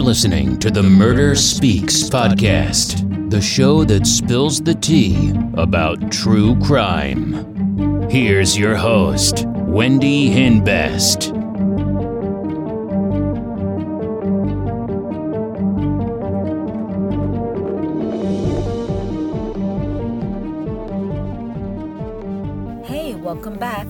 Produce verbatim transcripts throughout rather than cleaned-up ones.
You're listening to the Murder Speaks Podcast, the show that spills the tea about true crime. Here's your host, Wendy Hinbest. Hey, welcome back.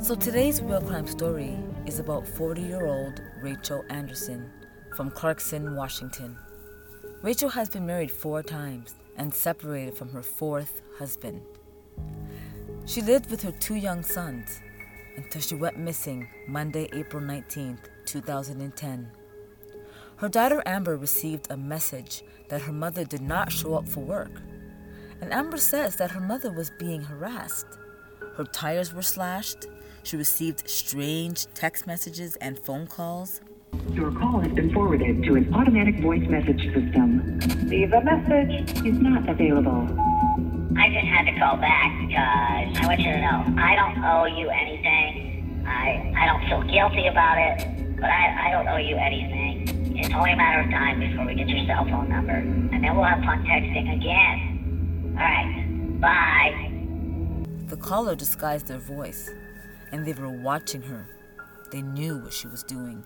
So today's real crime story is about forty-year-old Rachel Anderson from Clarkson, Washington. Rachel has been married four times and separated from her fourth husband. She lived with her two young sons until she went missing Monday, April nineteenth, two thousand ten. Her daughter Amber received a message that her mother did not show up for work, and Amber says that her mother was being harassed. Her tires were slashed. She received strange text messages and phone calls. Your call has been forwarded to an automatic voice message system. Leave a message is not available. I just had to call back because I want you to know I don't owe you anything. I, I don't feel guilty about it, but I, I don't owe you anything. It's only a matter of time before we get your cell phone number, and then we'll have fun texting again. All right, bye. The caller disguised their voice, and they were watching her. They knew what she was doing.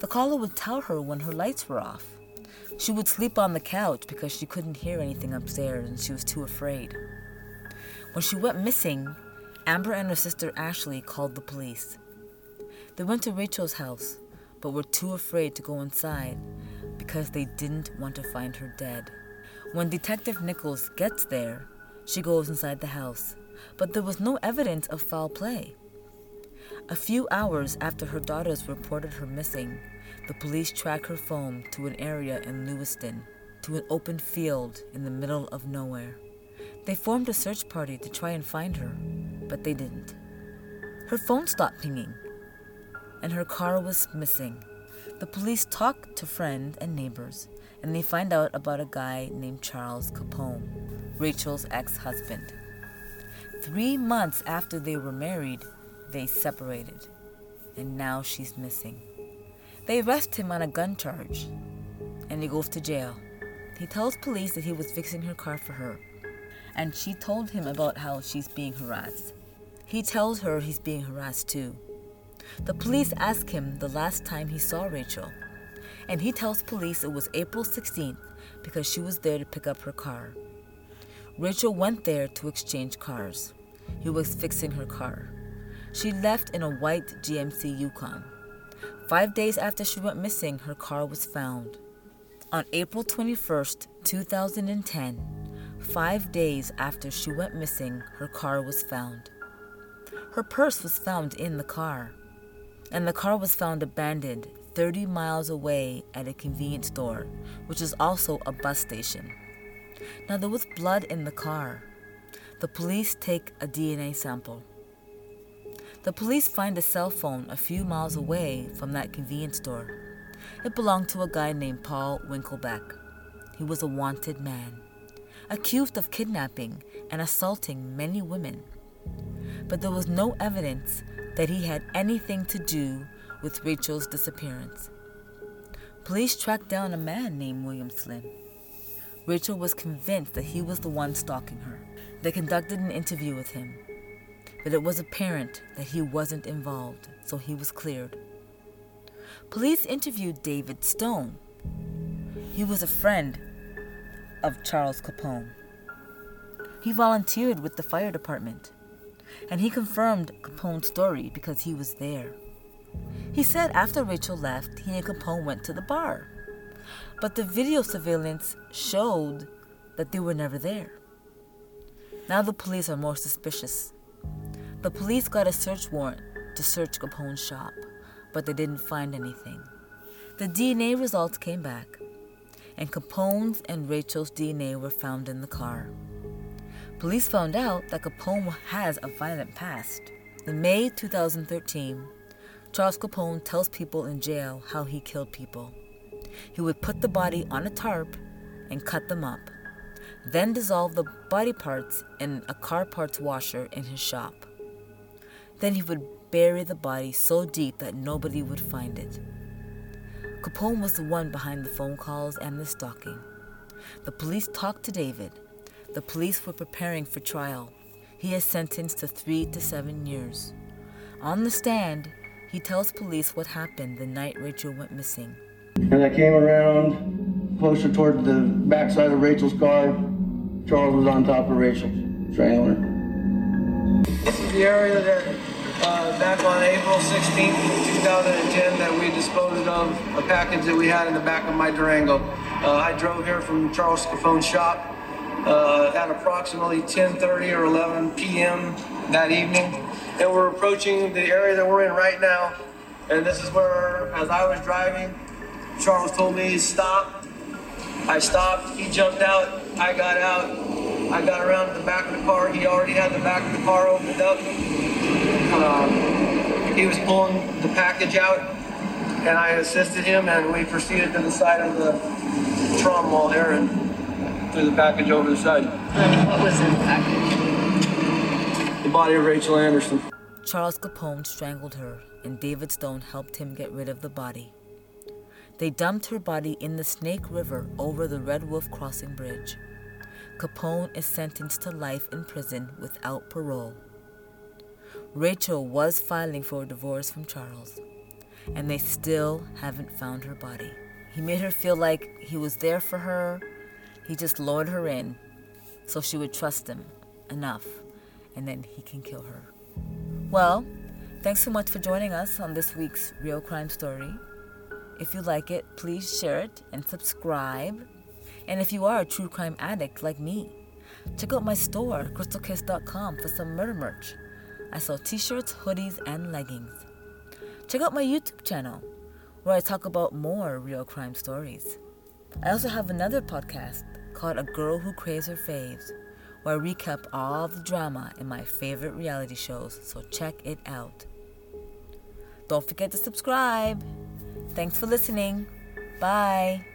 The caller would tell her when her lights were off. She would sleep on the couch because she couldn't hear anything upstairs and she was too afraid. When she went missing, Amber and her sister Ashley called the police. They went to Rachel's house, but were too afraid to go inside because they didn't want to find her dead. When Detective Nichols gets there, she goes inside the house, but there was no evidence of foul play. A few hours after her daughters reported her missing, the police tracked her phone to an area in Lewiston, to an open field in the middle of nowhere. They formed a search party to try and find her, but they didn't. Her phone stopped pinging, and her car was missing. The police talked to friends and neighbors, and they find out about a guy named Charles Capone, Rachel's ex-husband. Three months after they were married, they separated, and now she's missing. They arrest him on a gun charge, and he goes to jail. He tells police that he was fixing her car for her, and she told him about how she's being harassed. He tells her he's being harassed too. The police ask him the last time he saw Rachel, and he tells police it was April sixteenth because she was there to pick up her car. Rachel went there to exchange cars. He was fixing her car. She left in a white G M C Yukon. Five days after she went missing, her car was found. On April twenty-first, two thousand ten, five days after she went missing, her car was found. Her purse was found in the car, and the car was found abandoned thirty miles away at a convenience store, which is also a bus station. Now, there was blood in the car. The police take a D N A sample. The police find a cell phone a few miles away from that convenience store. It belonged to a guy named Paul Winkleback. He was a wanted man, accused of kidnapping and assaulting many women. But there was no evidence that he had anything to do with Rachel's disappearance. Police tracked down a man named William Slim. Rachel was convinced that he was the one stalking her. They conducted an interview with him, but it was apparent that he wasn't involved, so he was cleared. Police interviewed David Stone. He was a friend of Charles Capone. He volunteered with the fire department, and he confirmed Capone's story because he was there. He said after Rachel left, he and Capone went to the bar, but the video surveillance showed that they were never there. Now the police are more suspicious. The police got a search warrant to search Capone's shop, but they didn't find anything. The D N A results came back, and Capone's and Rachel's D N A were found in the car. Police found out that Capone has a violent past. In May twenty thirteen, Charles Capone tells people in jail how he killed people. He would put the body on a tarp and cut them up, then dissolve the body parts in a car parts washer in his shop. Then he would bury the body so deep that nobody would find it. Capone was the one behind the phone calls and the stalking. The police talked to David. The police were preparing for trial. He is sentenced to three to seven years. On the stand, he tells police what happened the night Rachel went missing. And I came around closer toward the backside of Rachel's car. Charles was on top of Rachel, strangling her. This is the area that, uh, back on April sixteenth, twenty ten, that we disposed of a package that we had in the back of my Durango. Uh, I drove here from Charles Capone's shop uh, at approximately ten thirty or eleven p.m. that evening. And we're approaching the area that we're in right now. And this is where, as I was driving, Charles told me to stop. I stopped, he jumped out, I got out. I got around to the back of the car. He already had the back of the car opened up. Uh, he was pulling the package out, and I assisted him, and we proceeded to the side of the trauma wall there and threw the package over the side. And what was in the package? The body of Rachel Anderson. Charles Capone strangled her, and David Stone helped him get rid of the body. They dumped her body in the Snake River over the Red Wolf Crossing Bridge. Capone is sentenced to life in prison without parole. Rachel was filing for a divorce from Charles, and they still haven't found her body. He made her feel like he was there for her. He just lured her in so she would trust him enough, and then he can kill her. Well, thanks so much for joining us on this week's Real Crime Story. If you like it, please share it and subscribe. And if you are a true crime addict like me, check out my store, crystal kiss dot com, for some murder merch. I sell t-shirts, hoodies, and leggings. Check out my YouTube channel, where I talk about more real crime stories. I also have another podcast called A Girl Who Craves Her Faves, where I recap all the drama in my favorite reality shows, so check it out. Don't forget to subscribe. Thanks for listening. Bye.